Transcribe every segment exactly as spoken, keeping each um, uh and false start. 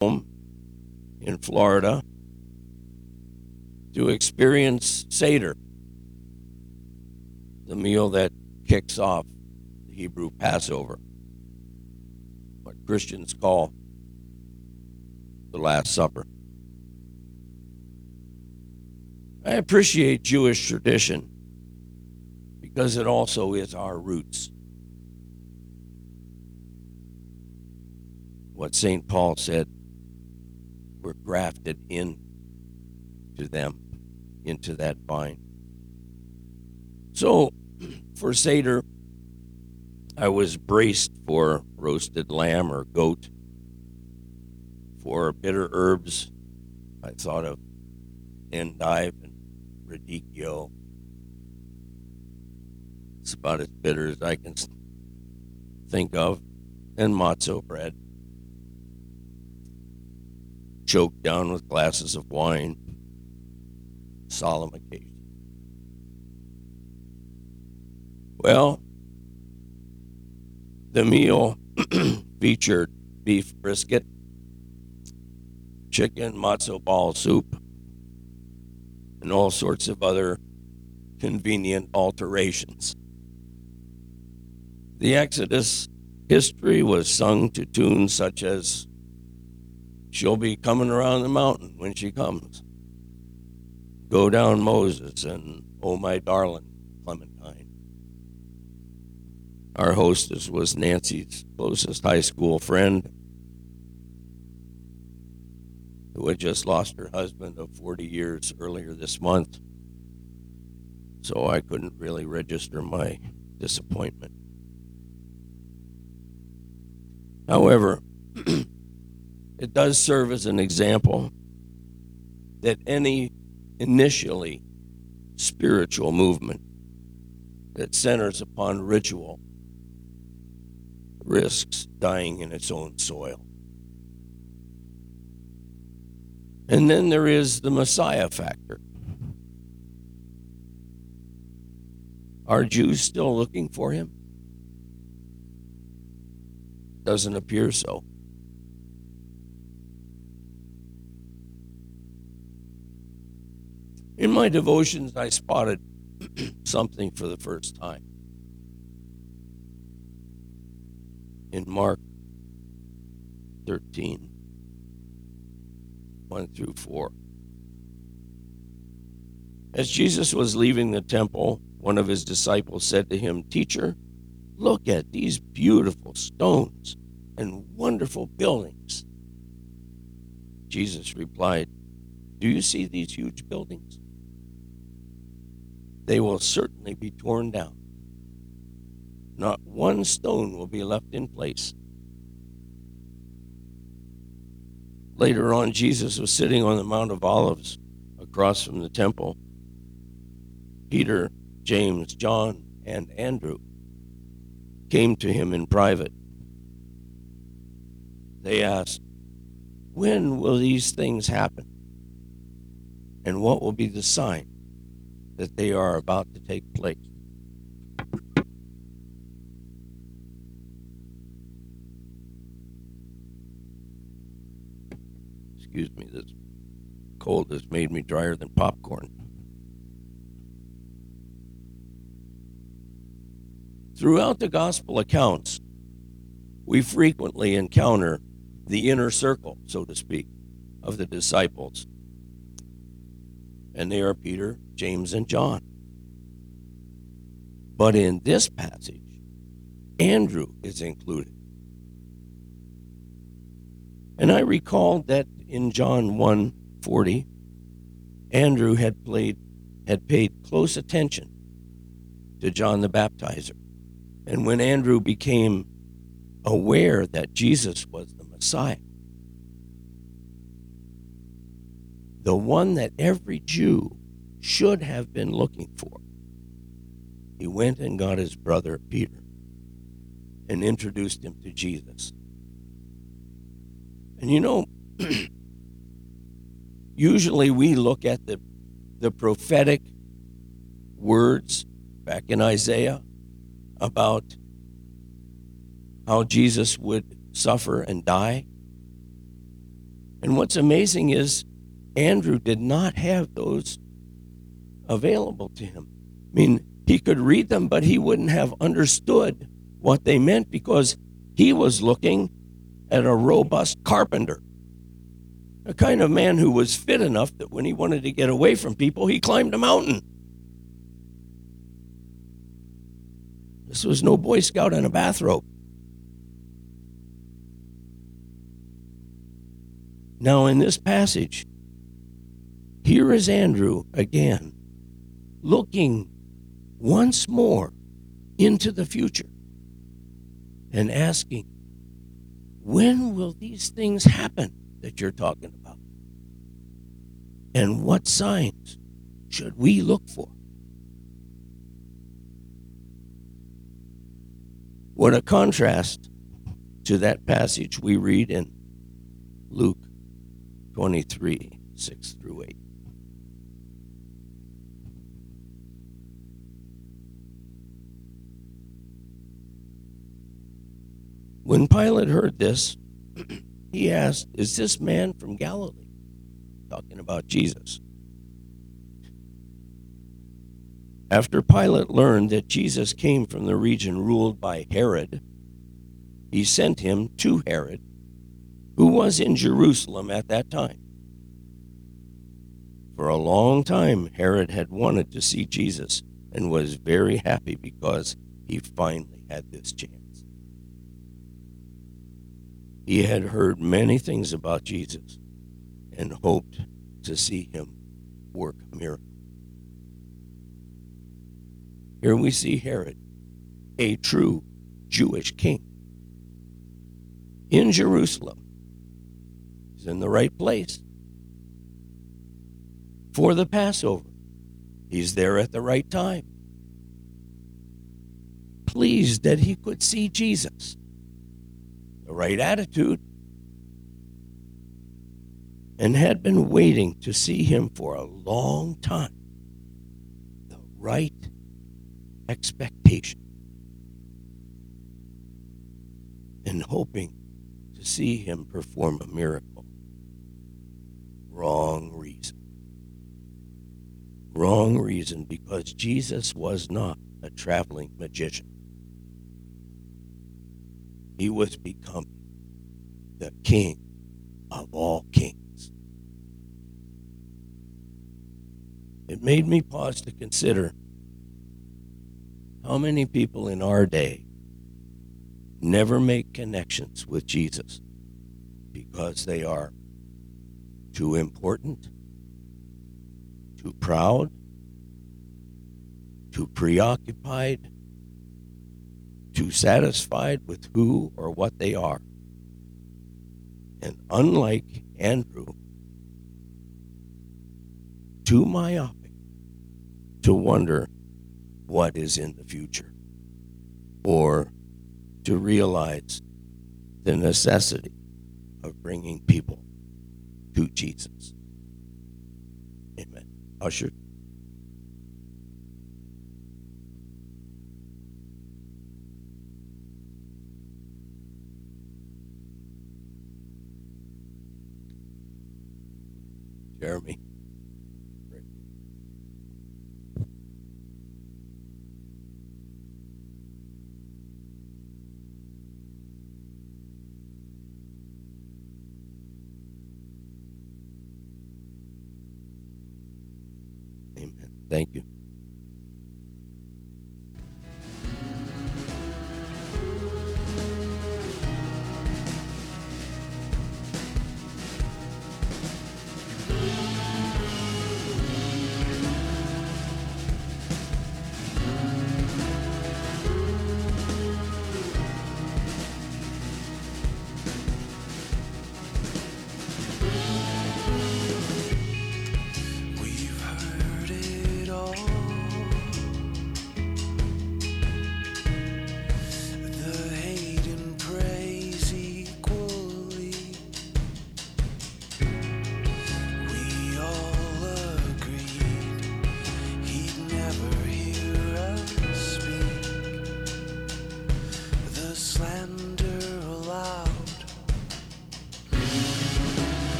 home in Florida to experience Seder, the meal that kicks off the Hebrew Passover, what Christians call the Last Supper. I appreciate Jewish tradition because it also is our roots. What Saint Paul said, we're grafted into them, into that vine. So for Seder, I was braced for roasted lamb or goat, for bitter herbs. I thought of endive and radicchio. It's about as bitter as I can think of, and matzo bread, choked down with glasses of wine. Solemn occasion. Well, the meal featured beef brisket, chicken matzo ball soup, and all sorts of other convenient alterations. The Exodus history was sung to tunes such as "She'll Be Coming Around the Mountain When She Comes," "Go Down Moses," and "Oh My Darling Clementine." Our hostess was Nancy's closest high school friend, who had just lost her husband of forty years earlier this month, so I couldn't really register my disappointment. However, it does serve as an example that any initially spiritual movement that centers upon ritual risks dying in its own soil. And then there is the Messiah factor. Are Jews still looking for him? Doesn't appear so. In my devotions, I spotted something for the first time. In Mark thirteen, one through four. As Jesus was leaving the temple, one of his disciples said to him, "Teacher, look at these beautiful stones and wonderful buildings." Jesus replied, "Do you see these huge buildings? They will certainly be torn down. Not one stone will be left in place." Later on, Jesus was sitting on the Mount of Olives across from the temple. Peter, James, John, and Andrew came to him in private. They asked, "When will these things happen? And what will be the sign that they are about to take place?" Excuse me, this cold has made me drier than popcorn. Throughout the gospel accounts, we frequently encounter the inner circle, so to speak, of the disciples. And they are Peter, James, and John. But in this passage, Andrew is included. And I recalled that in John one forty, Andrew had played, had paid close attention to John the Baptizer. And when Andrew became aware that Jesus was the Messiah, the one that every Jew should have been looking for, he went and got his brother Peter and introduced him to Jesus. And you know, usually we look at the, the prophetic words back in Isaiah about how Jesus would suffer and die, And what's amazing is Andrew did not have those available to him. I mean, he could read them, but he wouldn't have understood what they meant because he was looking at a robust carpenter, a kind of man who was fit enough that when he wanted to get away from people, he climbed a mountain. This was no Boy Scout on a bathrobe. Now, in this passage, here is Andrew again, looking once more into the future and asking, when will these things happen that you're talking about? And what signs should we look for? What a contrast to that passage we read in Luke twenty-three, six through eight. When Pilate heard this, he asked, "Is this man from Galilee?" Talking about Jesus. After Pilate learned that Jesus came from the region ruled by Herod, he sent him to Herod, who was in Jerusalem at that time. For a long time, Herod had wanted to see Jesus and was very happy because he finally had this chance. He had heard many things about Jesus and hoped to see him work a miracle. Here we see Herod, a true Jewish king, in Jerusalem. He's in the right place. For the Passover, he's there at the right time, pleased that he could see Jesus. The right attitude, and had been waiting to see him for a long time. The right expectation, and hoping to see him perform a miracle. Wrong reason. Wrong reason, because Jesus was not a traveling magician. He was becoming the King of all kings. It made me pause to consider how many people in our day never make connections with Jesus because they are too important, too proud, too preoccupied, too satisfied with who or what they are. And unlike Andrew, too myopic to wonder what is in the future or to realize the necessity of bringing people to Jesus. Amen. Usher. Jeremy. Great. Amen. Thank you. Oh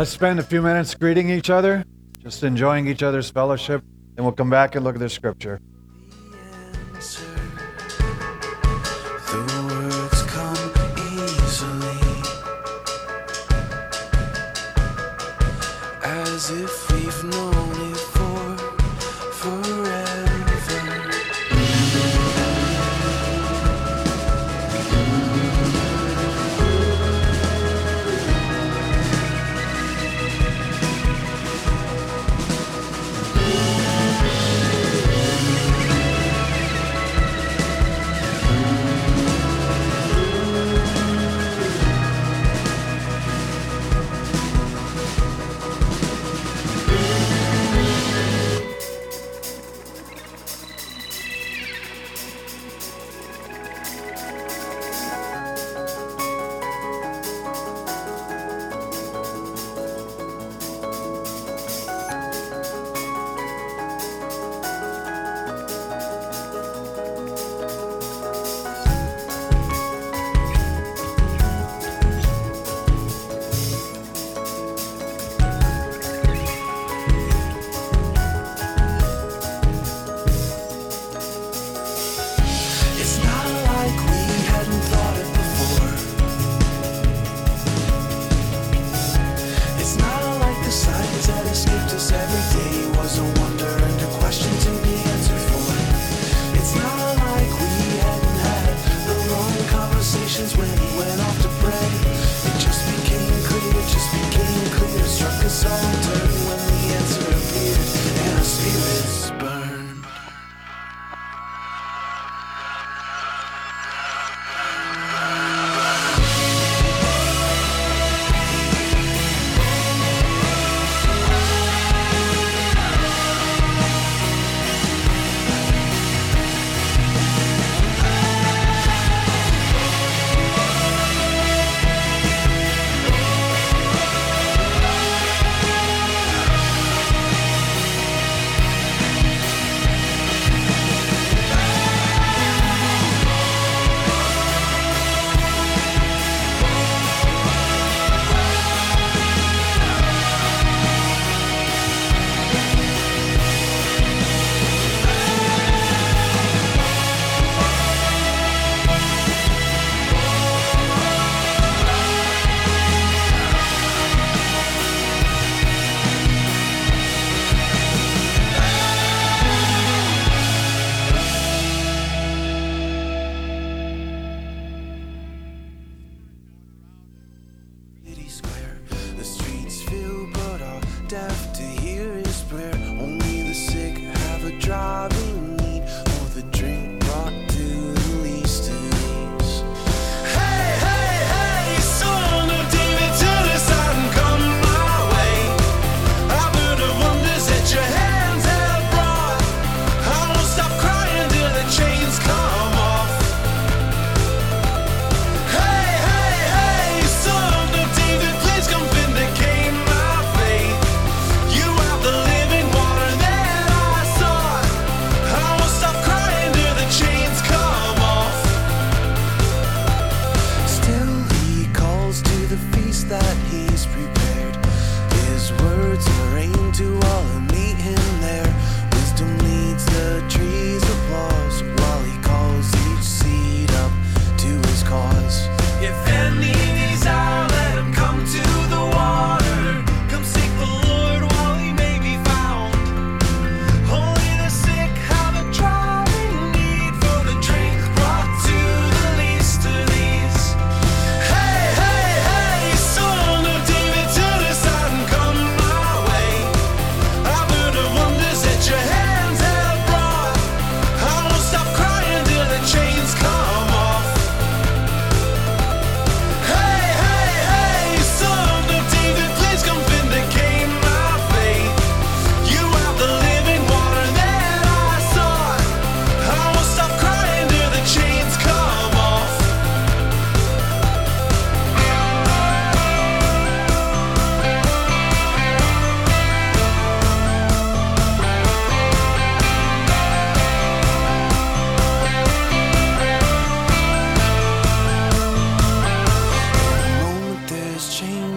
Let's spend a few minutes greeting each other, just enjoying each other's fellowship, and we'll come back and look at the scripture.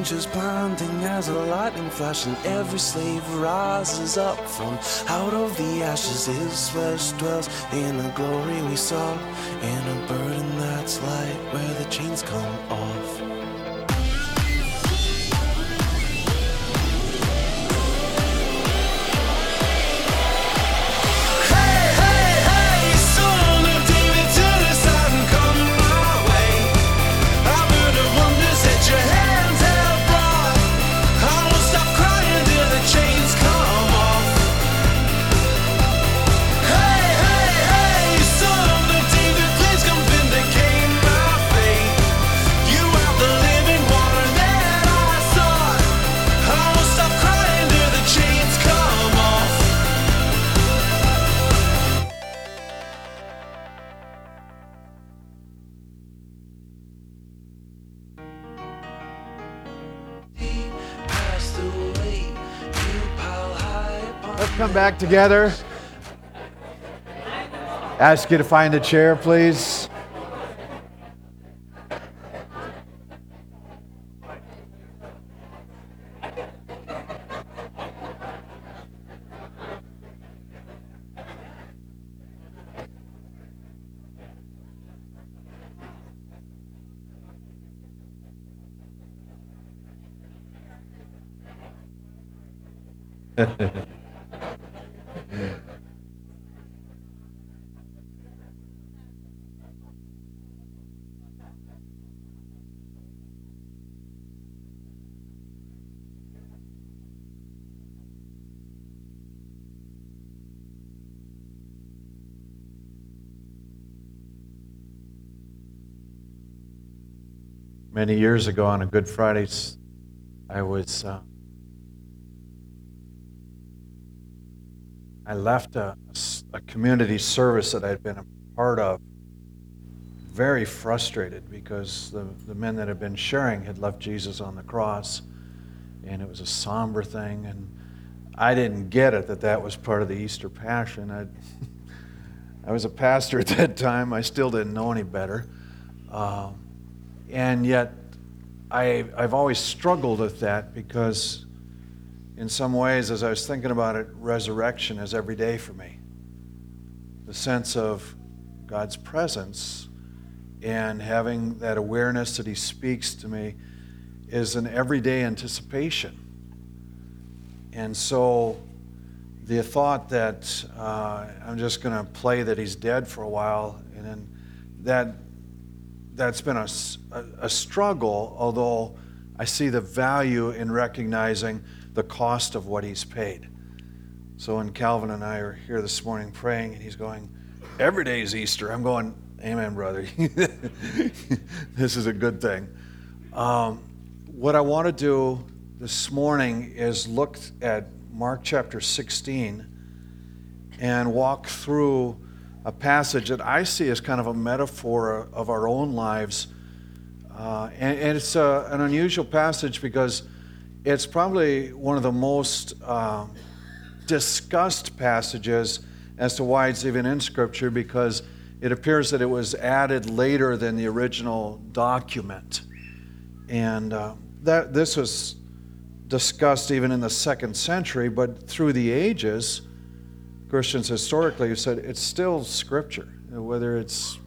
just blinding as a lightning flash, and every slave rises up from out of the ashes. His flesh dwells in the glory we saw, in a burden that's light where the chains come off. Let's come back together. Ask you to find a chair, please. Many years ago on a Good Friday, I was, uh, I left a, a community service that I'd been a part of, very frustrated because the, the men that had been sharing had left Jesus on the cross, and it was a somber thing, and I didn't get it that that was part of the Easter Passion. I, I was a pastor at that time. I still didn't know any better. Um, And yet, I, I've always struggled with that because in some ways, as I was thinking about it, resurrection is every day for me. The sense of God's presence and having that awareness that He speaks to me is an everyday anticipation. And so the thought that uh, I'm just going to play that He's dead for a while, and then that... that's been a, a struggle, although I see the value in recognizing the cost of what He's paid. So when Calvin and I are here this morning praying, and he's going, every day is Easter. I'm going, amen, brother. This is a good thing. Um, what I want to do this morning is look at Mark chapter sixteen and walk through a passage that I see as kind of a metaphor of our own lives. Uh, and, and it's a, an unusual passage because it's probably one of the most uh, discussed passages as to why it's even in Scripture, because it appears that it was added later than the original document. And uh, that this was discussed even in the second century, but through the ages, Christians historically have said it's still Scripture, whether it's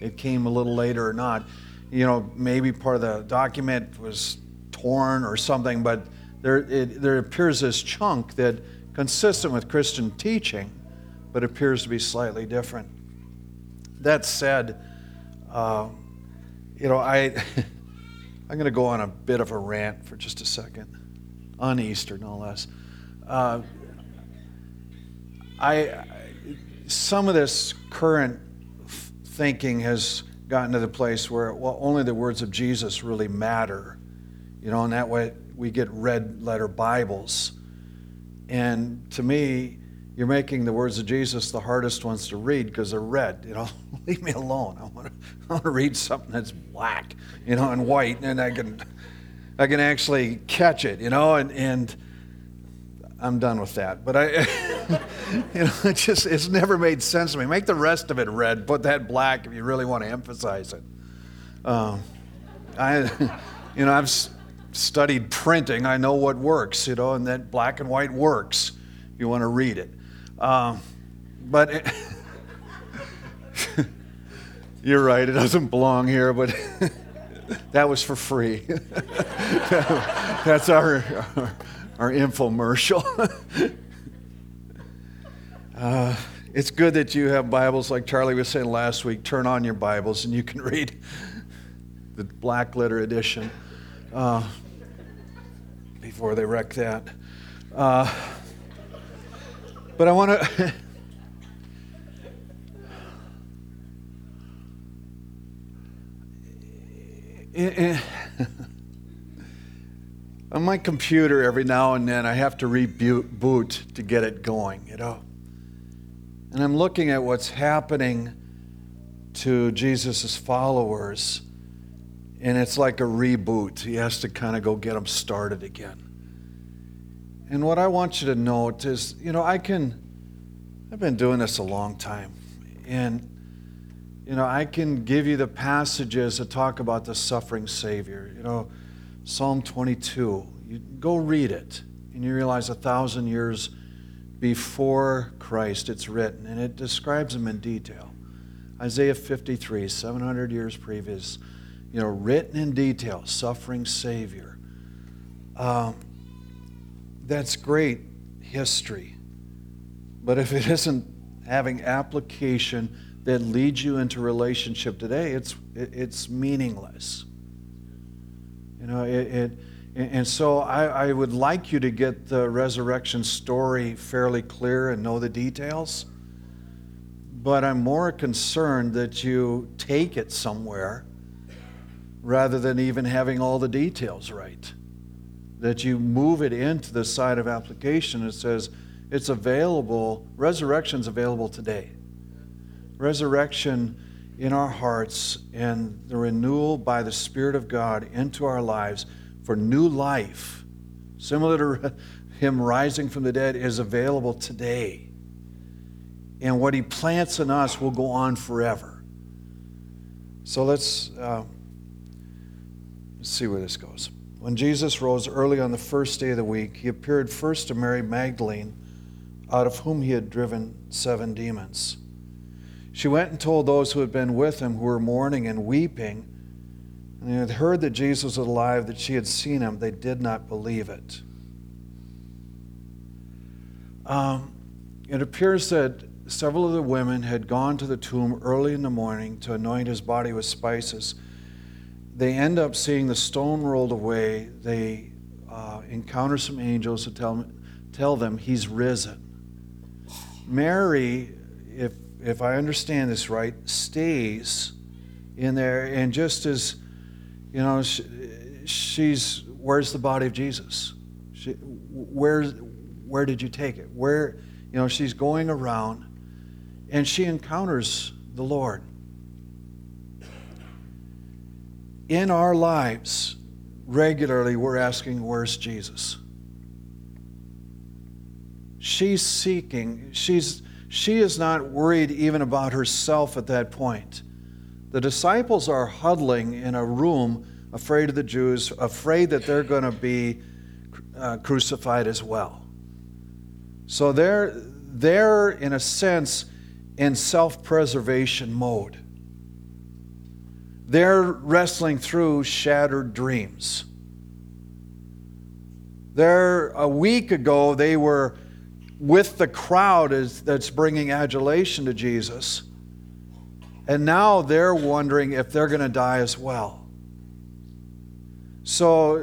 it came a little later or not. You know, maybe part of the document was torn or something, but there it, there appears this chunk that, consistent with Christian teaching, but appears to be slightly different. That said, uh, you know, I I'm going to go on a bit of a rant for just a second, on Easter, no less. Uh, I, some of this current f- thinking has gotten to the place where, well, only the words of Jesus really matter, you know, and that way we get red-letter Bibles. And to me, you're making the words of Jesus the hardest ones to read because they're red, you know. Leave me alone. I want to I want to read something that's black, you know, and white, and I can I can actually catch it, you know, and and. I'm done with that, but I, you know, it just, it's never made sense to me. Make the rest of it red, put that black if you really want to emphasize it. Um, I, you know, I've studied printing. I know what works, you know, and that black and white works. If you want to read it. Um, but it you're right, it doesn't belong here, but that was for free. That's our, our, our infomercial. uh, it's good that you have Bibles, like Charlie was saying last week. Turn on your Bibles and you can read the black letter edition uh, before they wreck that. Uh, but I want to... On my computer, every now and then, I have to reboot to get it going, you know. And I'm looking at what's happening to Jesus' followers, and it's like a reboot. He has to kind of go get them started again. And what I want you to note is, you know, I can, I've been doing this a long time, and you know, I can give you the passages that talk about the suffering Savior. You know, Psalm twenty-two. You go read it, and you realize a thousand years before Christ it's written, and it describes him in detail. Isaiah fifty-three, seven hundred years previous, you know, written in detail, suffering Savior. Um, that's great history. But if it isn't having application that leads you into relationship today, it's it's meaningless. You know, it, it and so I, I would like you to get the resurrection story fairly clear and know the details, but I'm more concerned that you take it somewhere rather than even having all the details right, that you move it into the side of application that says it's available, resurrection's available today. Resurrection in our hearts and the renewal by the Spirit of God into our lives for new life, similar to him rising from the dead, is available today. And what he plants in us will go on forever. So let's, uh, let's see where this goes. When Jesus rose early on the first day of the week, he appeared first to Mary Magdalene, out of whom he had driven seven demons. She went and told those who had been with him, who were mourning and weeping, and they had heard that Jesus was alive, that she had seen him. They did not believe it. Um, it appears that several of the women had gone to the tomb early in the morning to anoint his body with spices. They end up seeing the stone rolled away. They uh, encounter some angels who tell, tell them he's risen. Mary, if If I understand this right, stays in there, and just as, you know, she, she's, where's the body of Jesus? She, where, where did you take it? Where, you know, she's going around, and she encounters the Lord. In our lives, regularly, we're asking, where's Jesus? She's seeking, she's... She is not worried even about herself at that point. The disciples are huddling in a room, afraid of the Jews, afraid that they're going to be uh, crucified as well. So they're, they're, in a sense, in self-preservation mode. They're wrestling through shattered dreams. They're, a week ago, they were with the crowd is, that's bringing adulation to Jesus. And now they're wondering if they're going to die as well. So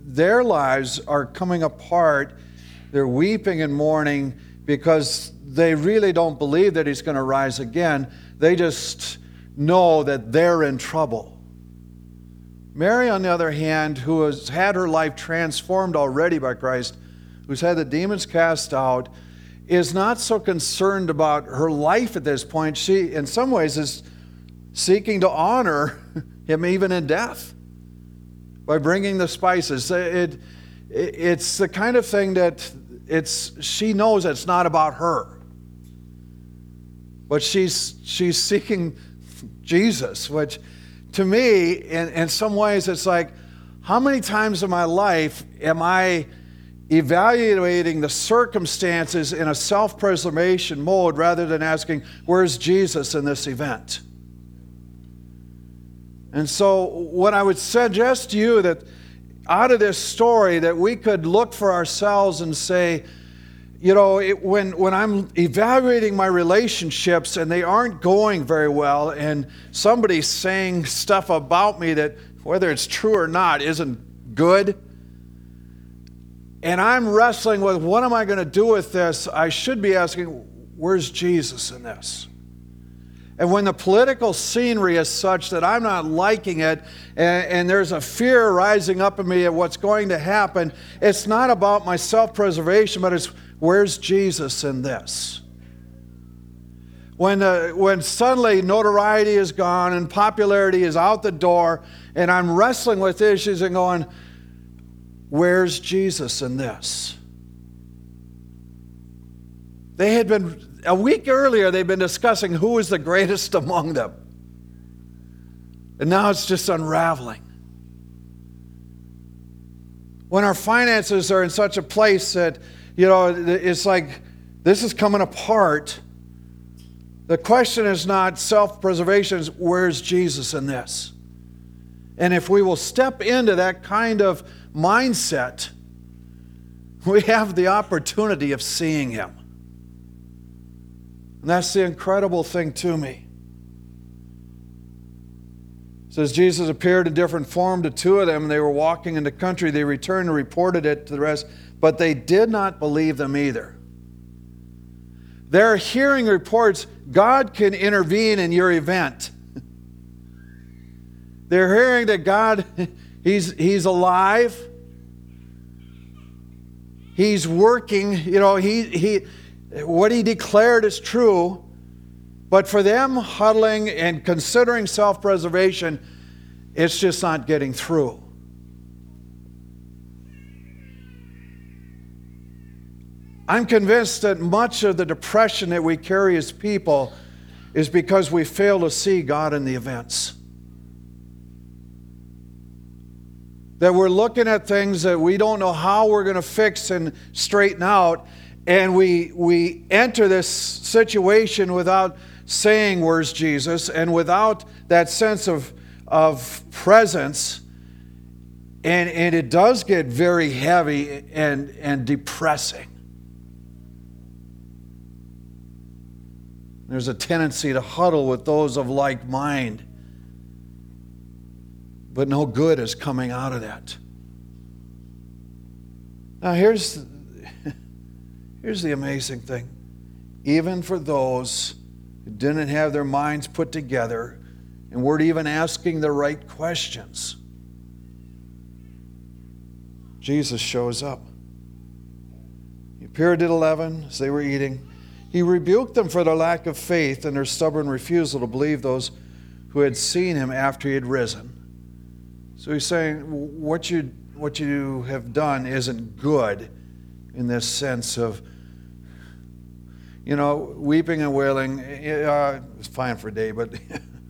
their lives are coming apart. They're weeping and mourning because they really don't believe that he's going to rise again. They just know that they're in trouble. Mary, on the other hand, who has had her life transformed already by Christ, who's had the demons cast out, is not so concerned about her life at this point. She, in some ways, is seeking to honor him even in death by bringing the spices. It, it, it's the kind of thing that it's. She knows it's not about her, but she's she's seeking Jesus, which to me, in, in some ways, it's like, How many times in my life am I evaluating the circumstances in a self-preservation mode rather than asking, where's Jesus in this event? And so what I would suggest to you that out of this story that we could look for ourselves and say, you know, it, when, when I'm evaluating my relationships and they aren't going very well and somebody's saying stuff about me that, whether it's true or not, isn't good, and I'm wrestling with what am I going to do with this, I should be asking, where's Jesus in this? And when the political scenery is such that I'm not liking it and, and there's a fear rising up in me of what's going to happen, it's not about my self-preservation, but it's where's Jesus in this? When, uh, when suddenly notoriety is gone and popularity is out the door and I'm wrestling with issues and going, where's Jesus in this? They had been... A week earlier, they've been discussing who is the greatest among them. And now it's just unraveling. When our finances are in such a place that, you know, it's like this is coming apart, the question is not self-preservation, it's where's Jesus in this? And if we will step into that kind of mindset, we have the opportunity of seeing Him. And that's the incredible thing to me. It says, Jesus appeared in different form to two of them. They were walking in the country. They returned and reported it to the rest, but they did not believe them either. They're hearing reports, God can intervene in your event. They're hearing that God, he's, he's alive. He's working, you know, he... he what he declared is true, but for them huddling and considering self-preservation, it's just not getting through. I'm convinced that much of the depression that we carry as people is because we fail to see God in the events. That we're looking at things that we don't know how we're going to fix and straighten out, and we we enter this situation without saying, where's Jesus? And without that sense of, of presence. And, and it does get very heavy and, and depressing. There's a tendency to huddle with those of like mind. But no good is coming out of that. Now here's... Here's the amazing thing. Even for those who didn't have their minds put together and weren't even asking the right questions, Jesus shows up. He appeared at eleven as they were eating. He rebuked them for their lack of faith and their stubborn refusal to believe those who had seen Him after He had risen. So He's saying, what you, what you have done isn't good, in this sense of, you know, weeping and wailing. Uh, it was fine for a day, but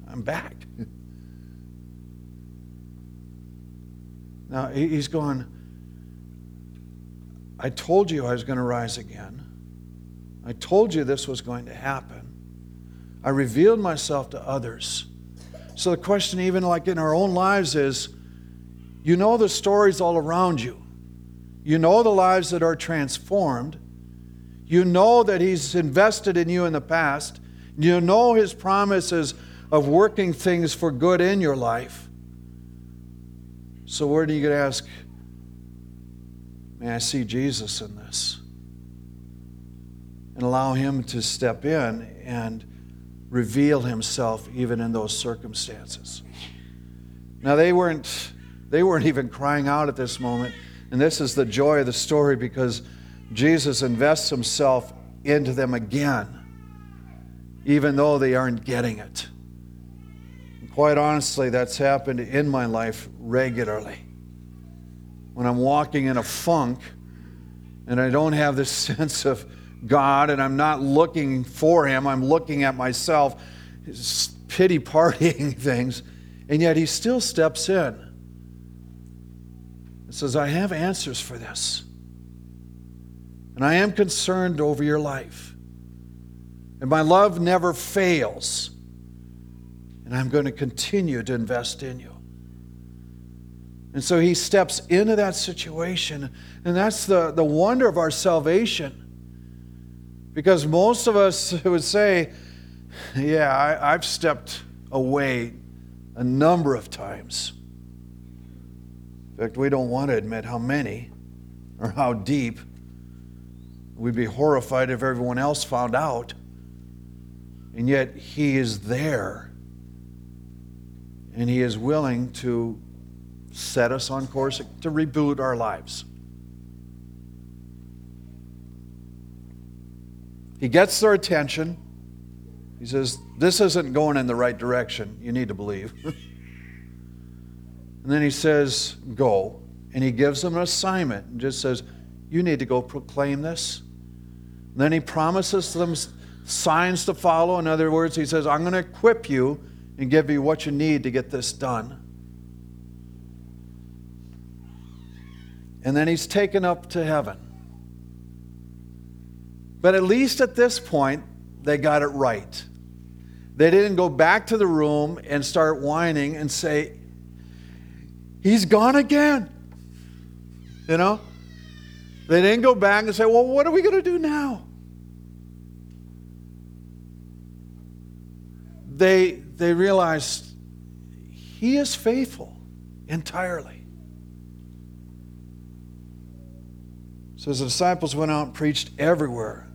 I'm back. Now, He's going, I told you I was going to rise again. I told you this was going to happen. I revealed myself to others. So the question, even like in our own lives, is, you know the stories all around you. You know the lives that are transformed. You know that He's invested in you in the past. You know His promises of working things for good in your life. So where do you get to ask, may I see Jesus in this? And allow Him to step in and reveal Himself even in those circumstances. Now they weren't, they weren't even crying out at this moment. And this is the joy of the story because Jesus invests Himself into them again, even though they aren't getting it. And quite honestly, that's happened in my life regularly. When I'm walking in a funk and I don't have this sense of God and I'm not looking for Him, I'm looking at myself, pity partying things, and yet He still steps in. It says, I have answers for this. And I am concerned over your life. And my love never fails. And I'm going to continue to invest in you. And so he steps into that situation. And that's the, the wonder of our salvation. Because most of us would say, yeah, I, I've stepped away a number of times. In fact, we don't want to admit how many or how deep. We'd be horrified if everyone else found out. And yet he is there. And he is willing to set us on course, to reboot our lives. He gets their attention. He says, this isn't going in the right direction. You need to believe. And then he says, go. And he gives them an assignment and just says, you need to go proclaim this. And then he promises them signs to follow. In other words, he says, I'm going to equip you and give you what you need to get this done. And then he's taken up to heaven. But at least at this point, they got it right. They didn't go back to the room and start whining and say, he's gone again. You know? They didn't go back and say, well, what are we going to do now? They, they realized he is faithful entirely. So his disciples went out and preached everywhere.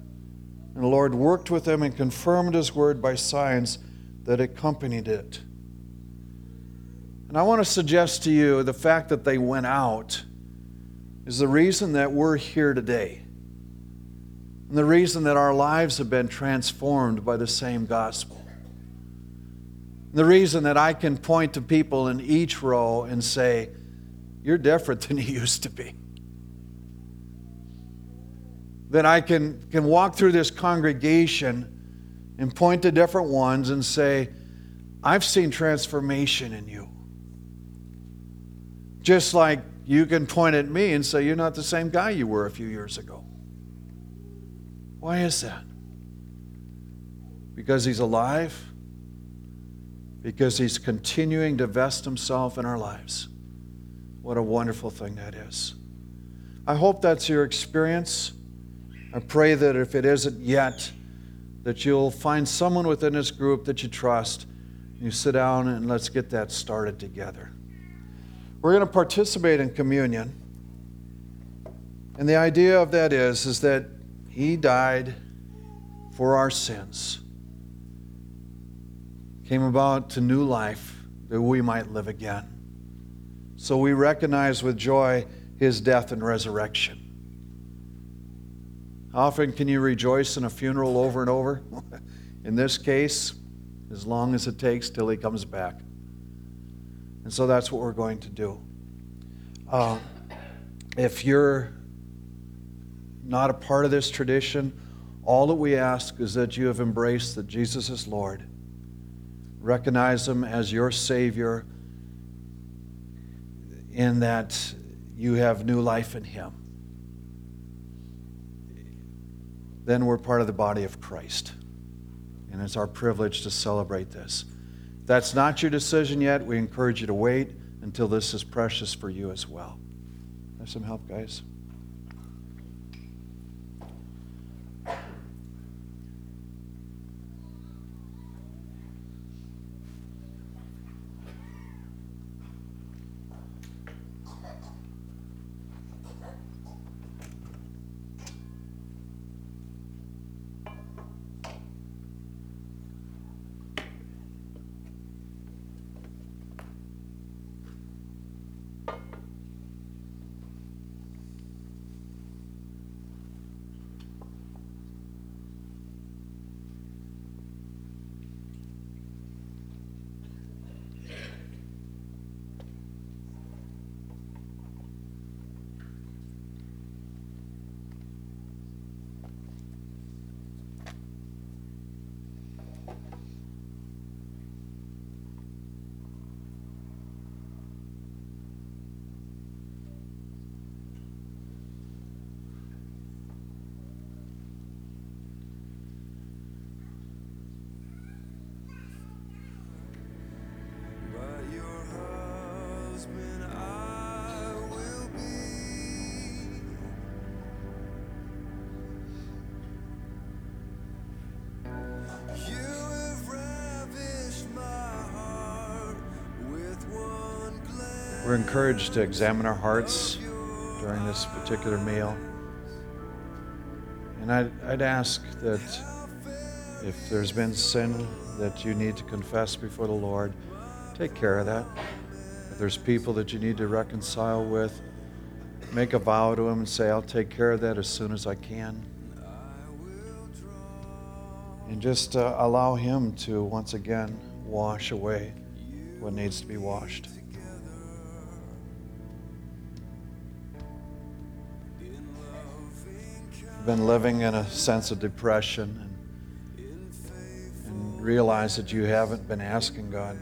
And the Lord worked with them and confirmed his word by signs that accompanied it. And I want to suggest to you the fact that they went out is the reason that we're here today. And the reason that our lives have been transformed by the same gospel. The reason that I can point to people in each row and say, you're different than you used to be. That I can, can walk through this congregation and point to different ones and say, I've seen transformation in you. Just like you can point at me and say, you're not the same guy you were a few years ago. Why is that? Because he's alive. Because he's continuing to vest himself in our lives. What a wonderful thing that is. I hope that's your experience. I pray that if it isn't yet, that you'll find someone within this group that you trust. And you sit down and let's get that started together. We're going to participate in communion. And the idea of that is, is that he died for our sins. Came about to new life that we might live again. So we recognize with joy his death and resurrection. How often can you rejoice in a funeral over and over? In this case, as long as it takes till he comes back. And so that's what we're going to do. Uh, if you're not a part of this tradition, all that we ask is that you have embraced that Jesus is Lord. Recognize him as your Savior in that you have new life in him. Then we're part of the body of Christ. And it's our privilege to celebrate this. If that's not your decision yet, we encourage you to wait until this is precious for you as well. Have some help, guys. We're encouraged to examine our hearts during this particular meal. And I'd, I'd ask that if there's been sin that you need to confess before the Lord, take care of that. If there's people that you need to reconcile with, make a vow to them and say, I'll take care of that as soon as I can. And just uh, allow Him to, once again, wash away what needs to be washed. Been living in a sense of depression and, and realize that you haven't been asking God,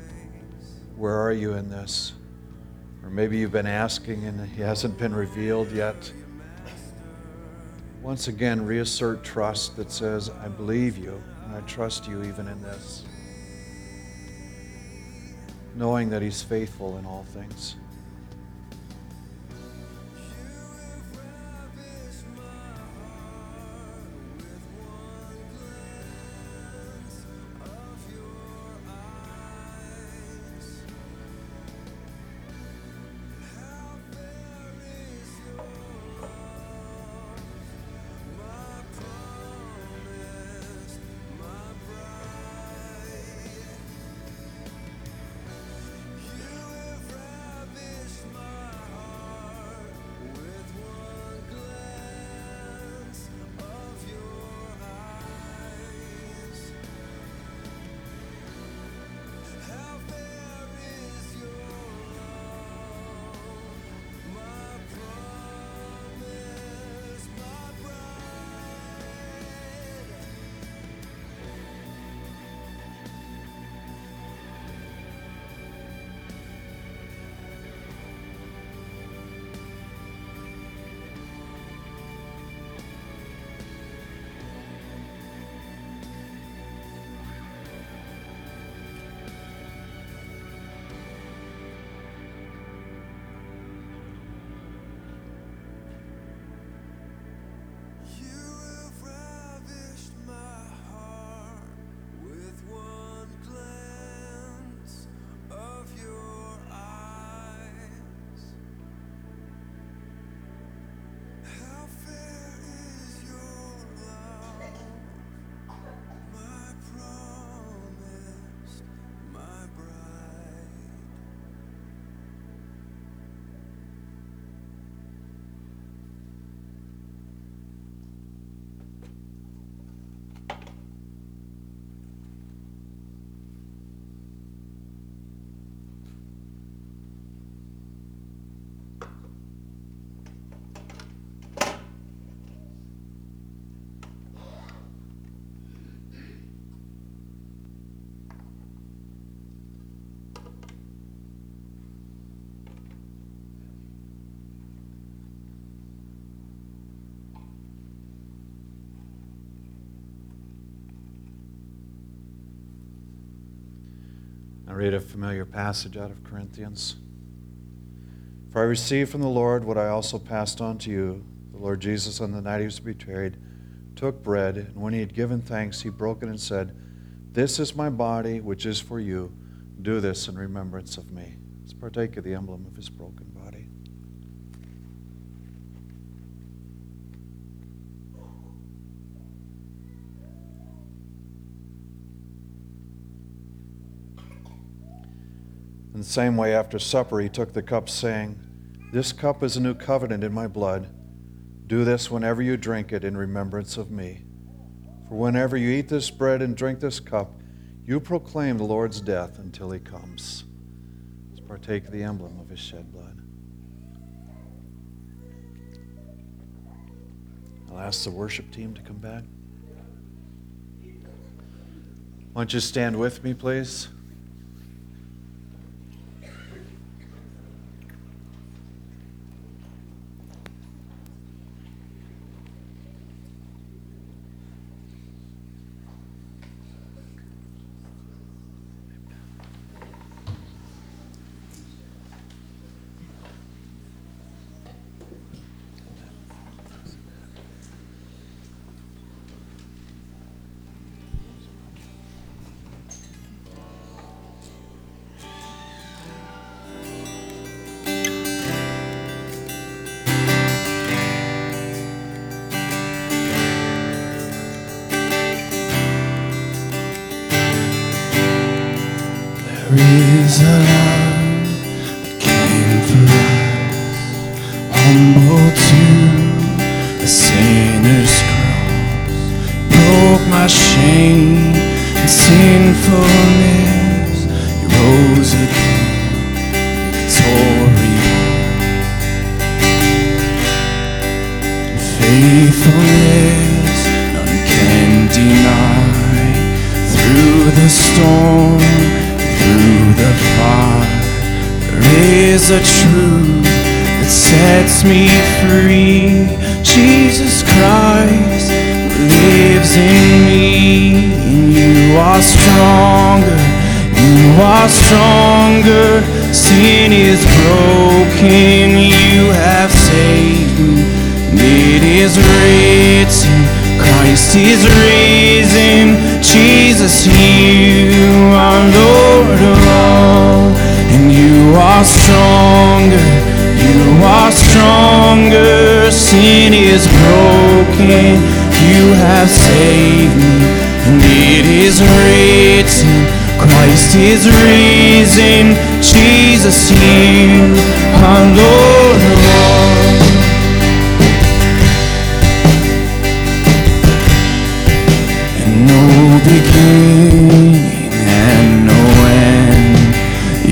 where are you in this? Or maybe you've been asking and He hasn't been revealed yet. Once again, reassert trust that says, I believe you and I trust you even in this. Knowing that He's faithful in all things. I read a familiar passage out of Corinthians. For I received from the Lord what I also passed on to you. The Lord Jesus, on the night He was betrayed, took bread, and when He had given thanks, He broke it and said, This is my body, which is for you. Do this in remembrance of me. Let's partake of the emblem of His broken body. In the same way, after supper, He took the cup, saying, This cup is a new covenant in my blood. Do this whenever you drink it in remembrance of me. For whenever you eat this bread and drink this cup, you proclaim the Lord's death until He comes. Let's partake of the emblem of His shed blood. I'll ask the worship team to come back. Why don't you stand with me, please? was the love that came for us, humble to the sinner's cross, broke my shame and sinfulness. He rose again, victorious. Faithfulness none can deny, through the storm, through the fire, there is a truth that sets me free. Jesus Christ lives in me, and you are stronger, you are stronger. Sin is broken, you have saved me, and it is written, Christ is risen. Jesus, you are Lord of all, and you are stronger, you are stronger. Sin is broken, you have saved me, and it is written, Christ is risen. Jesus, you are Lord of all. Beginning and no end,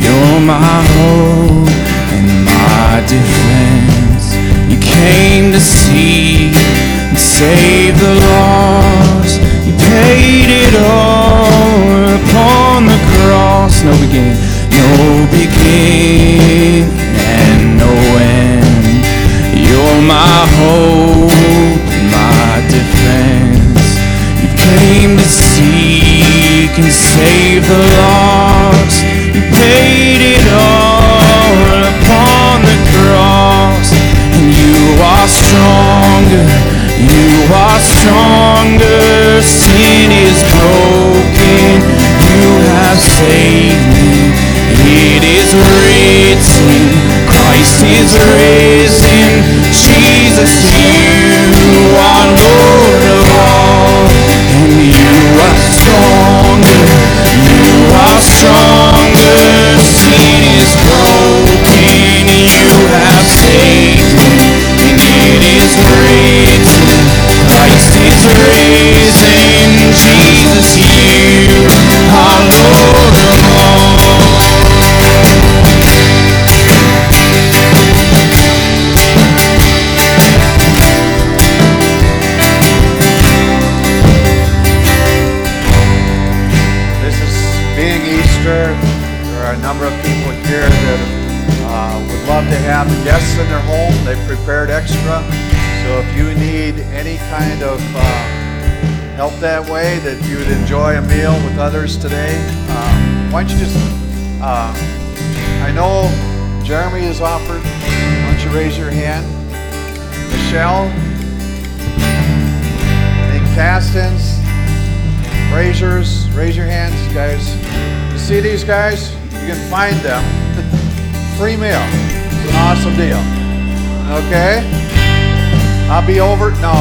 you're my hope and my defense. You came to seek and save the lost, you paid it all upon the cross. No beginning, no beginning and no end, you're my hope and my defense. You came to seek and save the lost, you paid it all upon the cross, and you are stronger, you are stronger. Sin is broken, you have saved me, it is written, Christ is risen. Jesus, you are Lord of all, and you are strong, you are stronger. Sin is broken, you have saved me, and it is written, Christ is risen. Jesus, you are Lord of all. To have guests in their home, they've prepared extra. So if you need any kind of uh, help that way, that you would enjoy a meal with others today, uh, why don't you just, uh, I know Jeremy is offered, why don't you raise your hand? Michelle, and Castens, Brazers, raise your hands, guys. You see these guys? You can find them. Free meal. An awesome deal. Okay? I'll be over. No.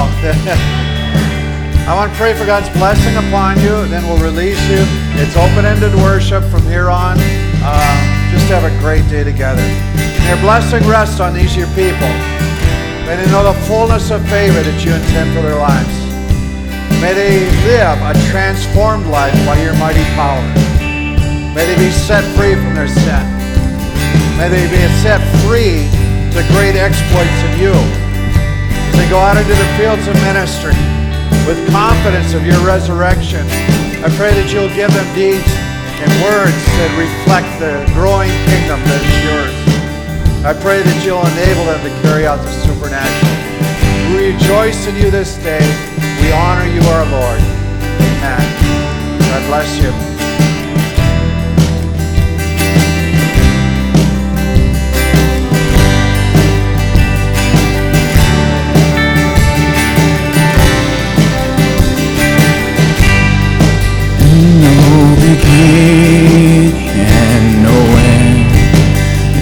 I want to pray for God's blessing upon you, and then we'll release you. It's open-ended worship from here on. Uh, just have a great day together. And your blessing rests on these, your people. May they know the fullness of favor that you intend for their lives. May they live a transformed life by your mighty power. May they be set free from their sin. May they be set free to great exploits in you. As they go out into the fields of ministry with confidence of your resurrection, I pray that you'll give them deeds and words that reflect the growing kingdom that is yours. I pray that you'll enable them to carry out the supernatural. We rejoice in you this day. We honor you, our Lord. Amen. God bless you. Beginning and no end,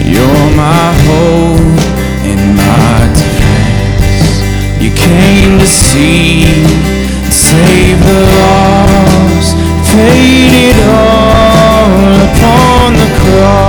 you're my hope and my defense. You came to seek and save the lost, paid it all upon the cross.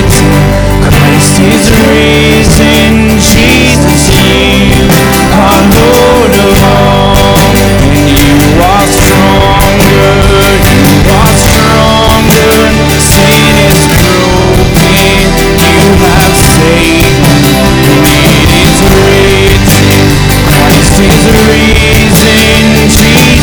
written, Christ is risen, Jesus you are Lord of all, and you are stronger, you are stronger, Satan's broken, you have saved me, and it is written, Christ is risen, Jesus you are Lord of all.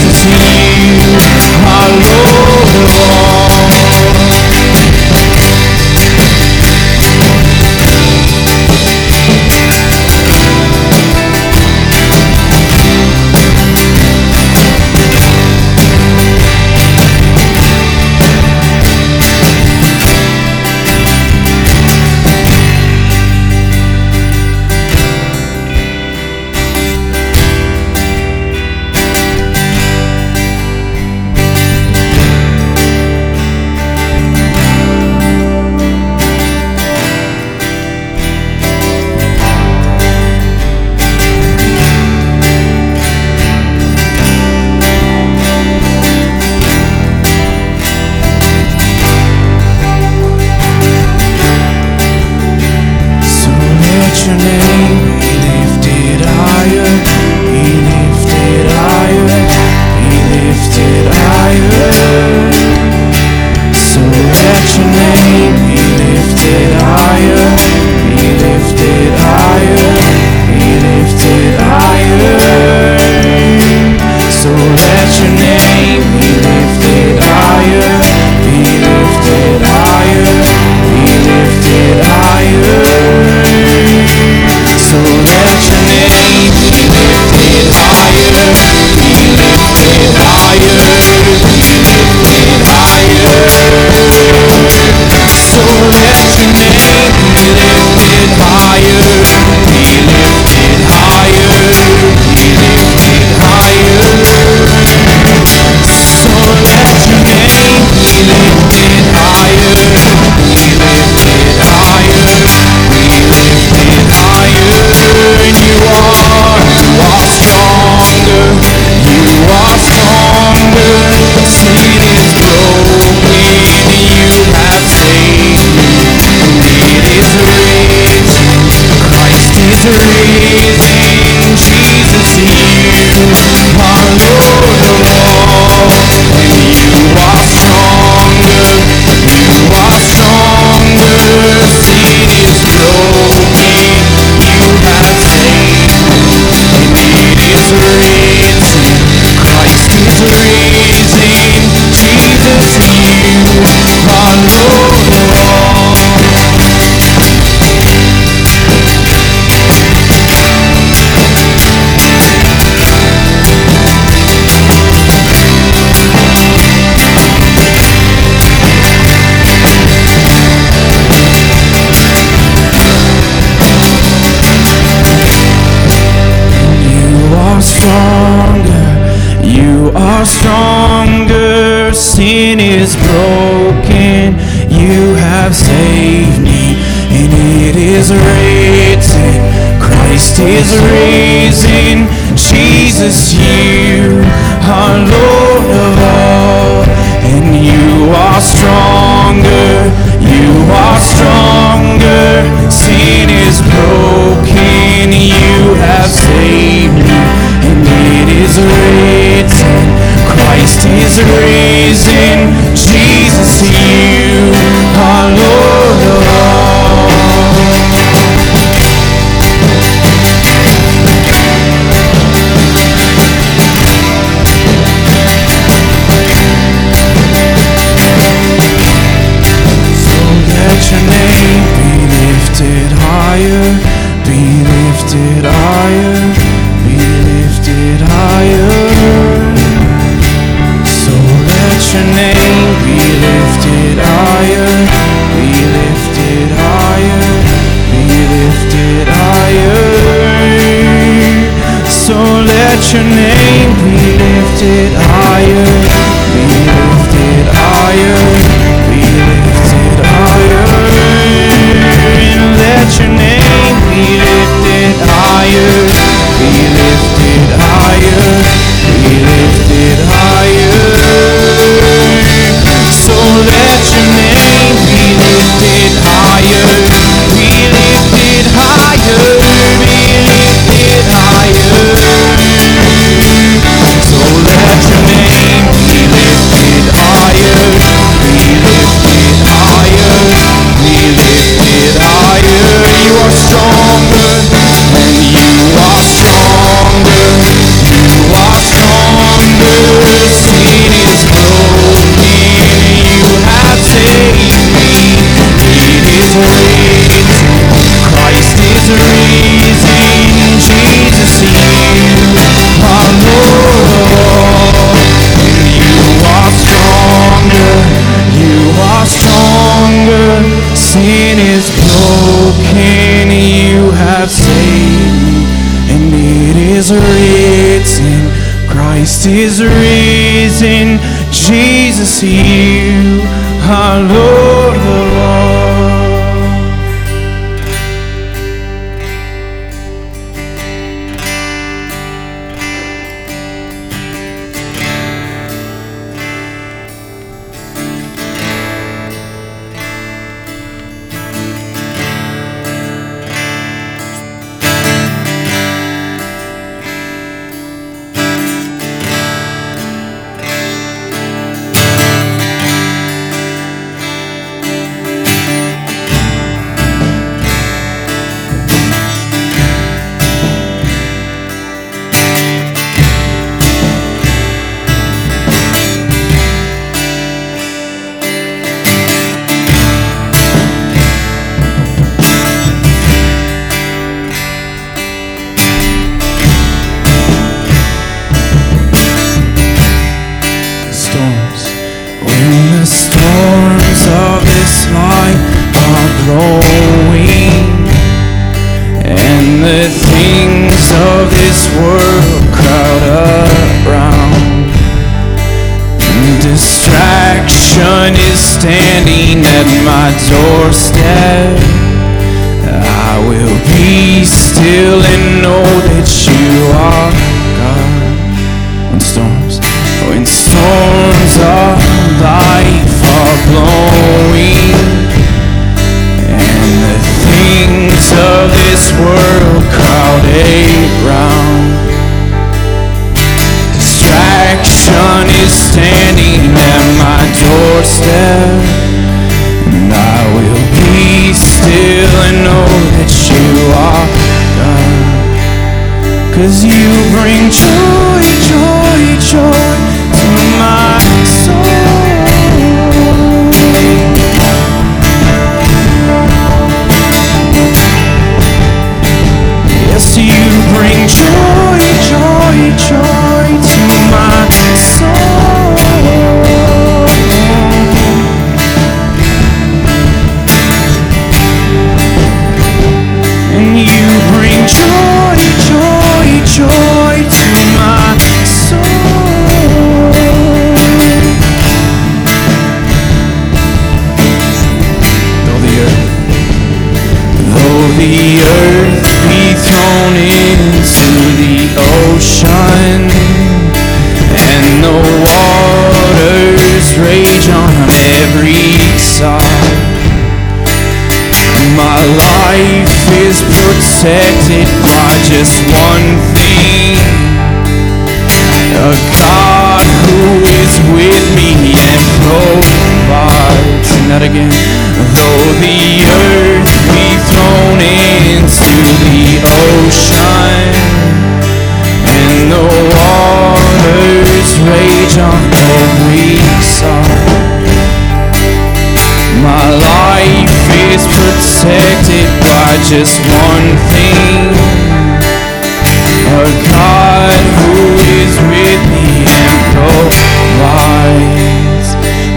Stronger, sin is broken, you have saved me, and it is written, Christ is risen, Jesus you are Lord of all, and you are stronger, you are stronger, sin is broken, you have saved me, and it is written, Christ is risen, Jesus, you are Lord of all. So let your name be lifted higher, be lifted higher, be lifted higher. Your name Sin is broken, you have saved, and it is written, Christ is risen, Jesus, you are Lord of standing at my doorstep, I will be still and know that you are God. When storms, when storms of life are blowing, and the things of this world crowd around, distraction is standing at my doorstep, and I will be still and know that you are God. 'Cause you bring joy, joy, joy to my soul. Yes, you bring joy, joy, joy to my soul. And you bring joy, joy, joy to my soul. Though the earth, though the earth be thrown into the ocean, and the waters rage on every side, my life is protected by just one thing: a God who is with me and provides. Sing that again. Though the earth be thrown into the ocean, and the waters rage on every side, my life is protected by just one thing: a God who is with me and provides.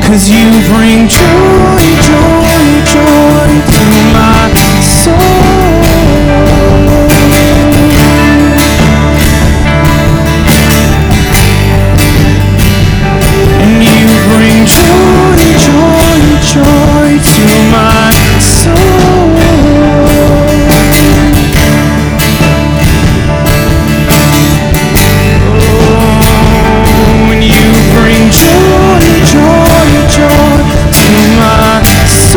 'Cause you bring joy, joy, joy to my soul. Bring joy, joy, joy to my soul. Oh, and you bring joy, joy, joy to my soul.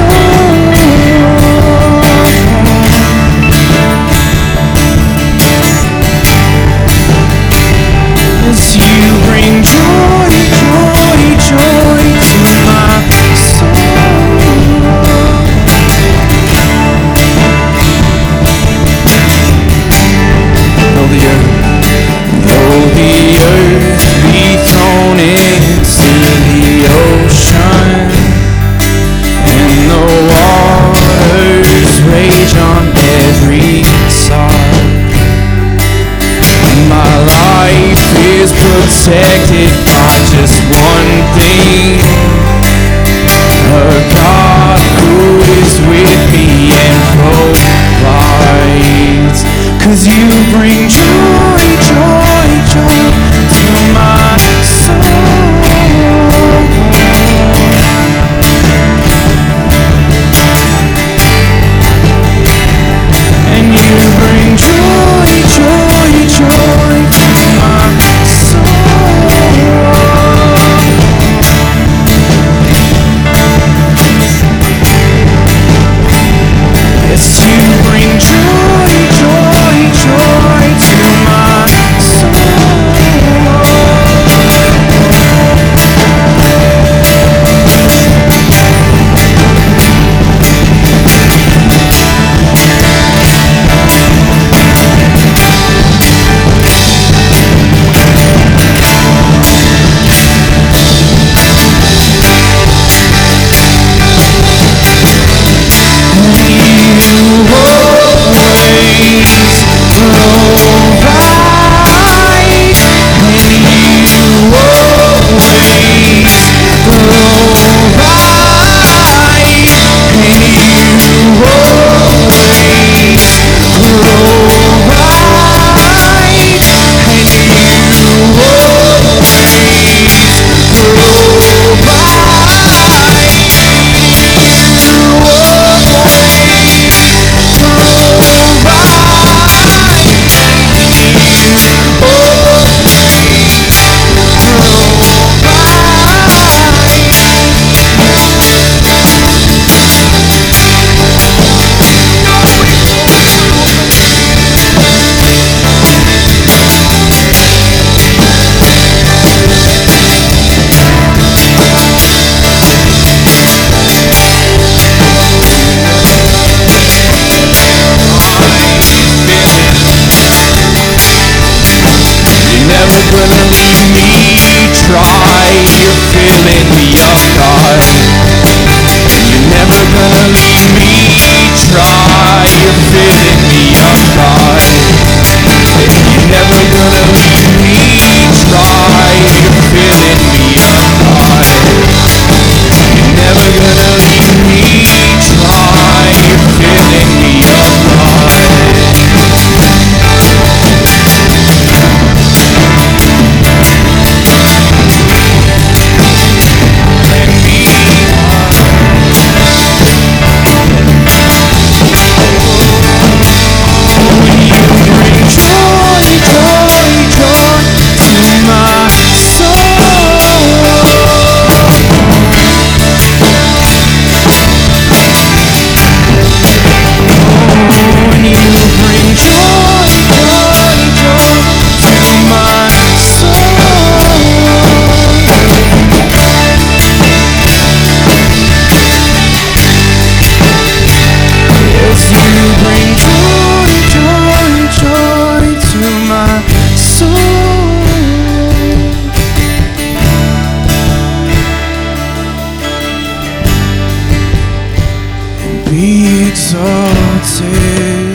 be exalted,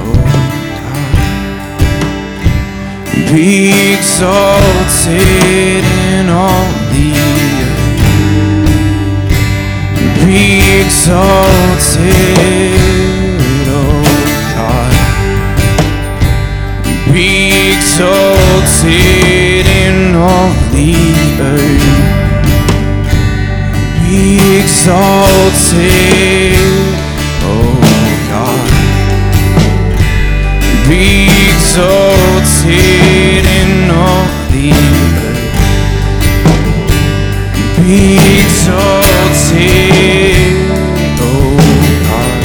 oh God. Be exalted in all the earth. Be exalted, oh God. Be exalted in all the earth. Be exalted, oh God. Be exalted in all the earth. Be exalted, oh God.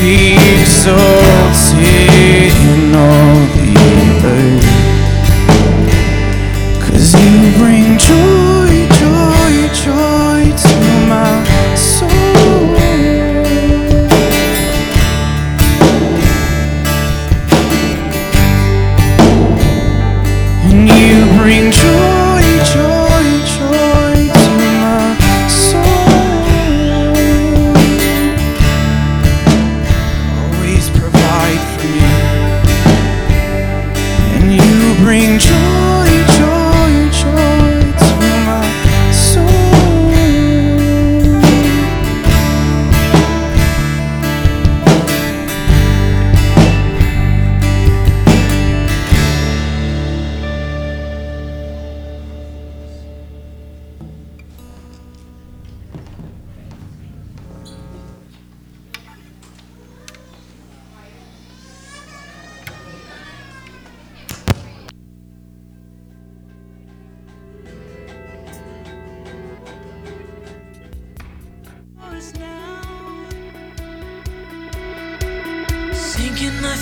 Be exalted in all the earth. 'Cause you bring joy.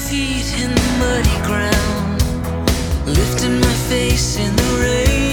Feet in the muddy ground, lifting my face in the rain.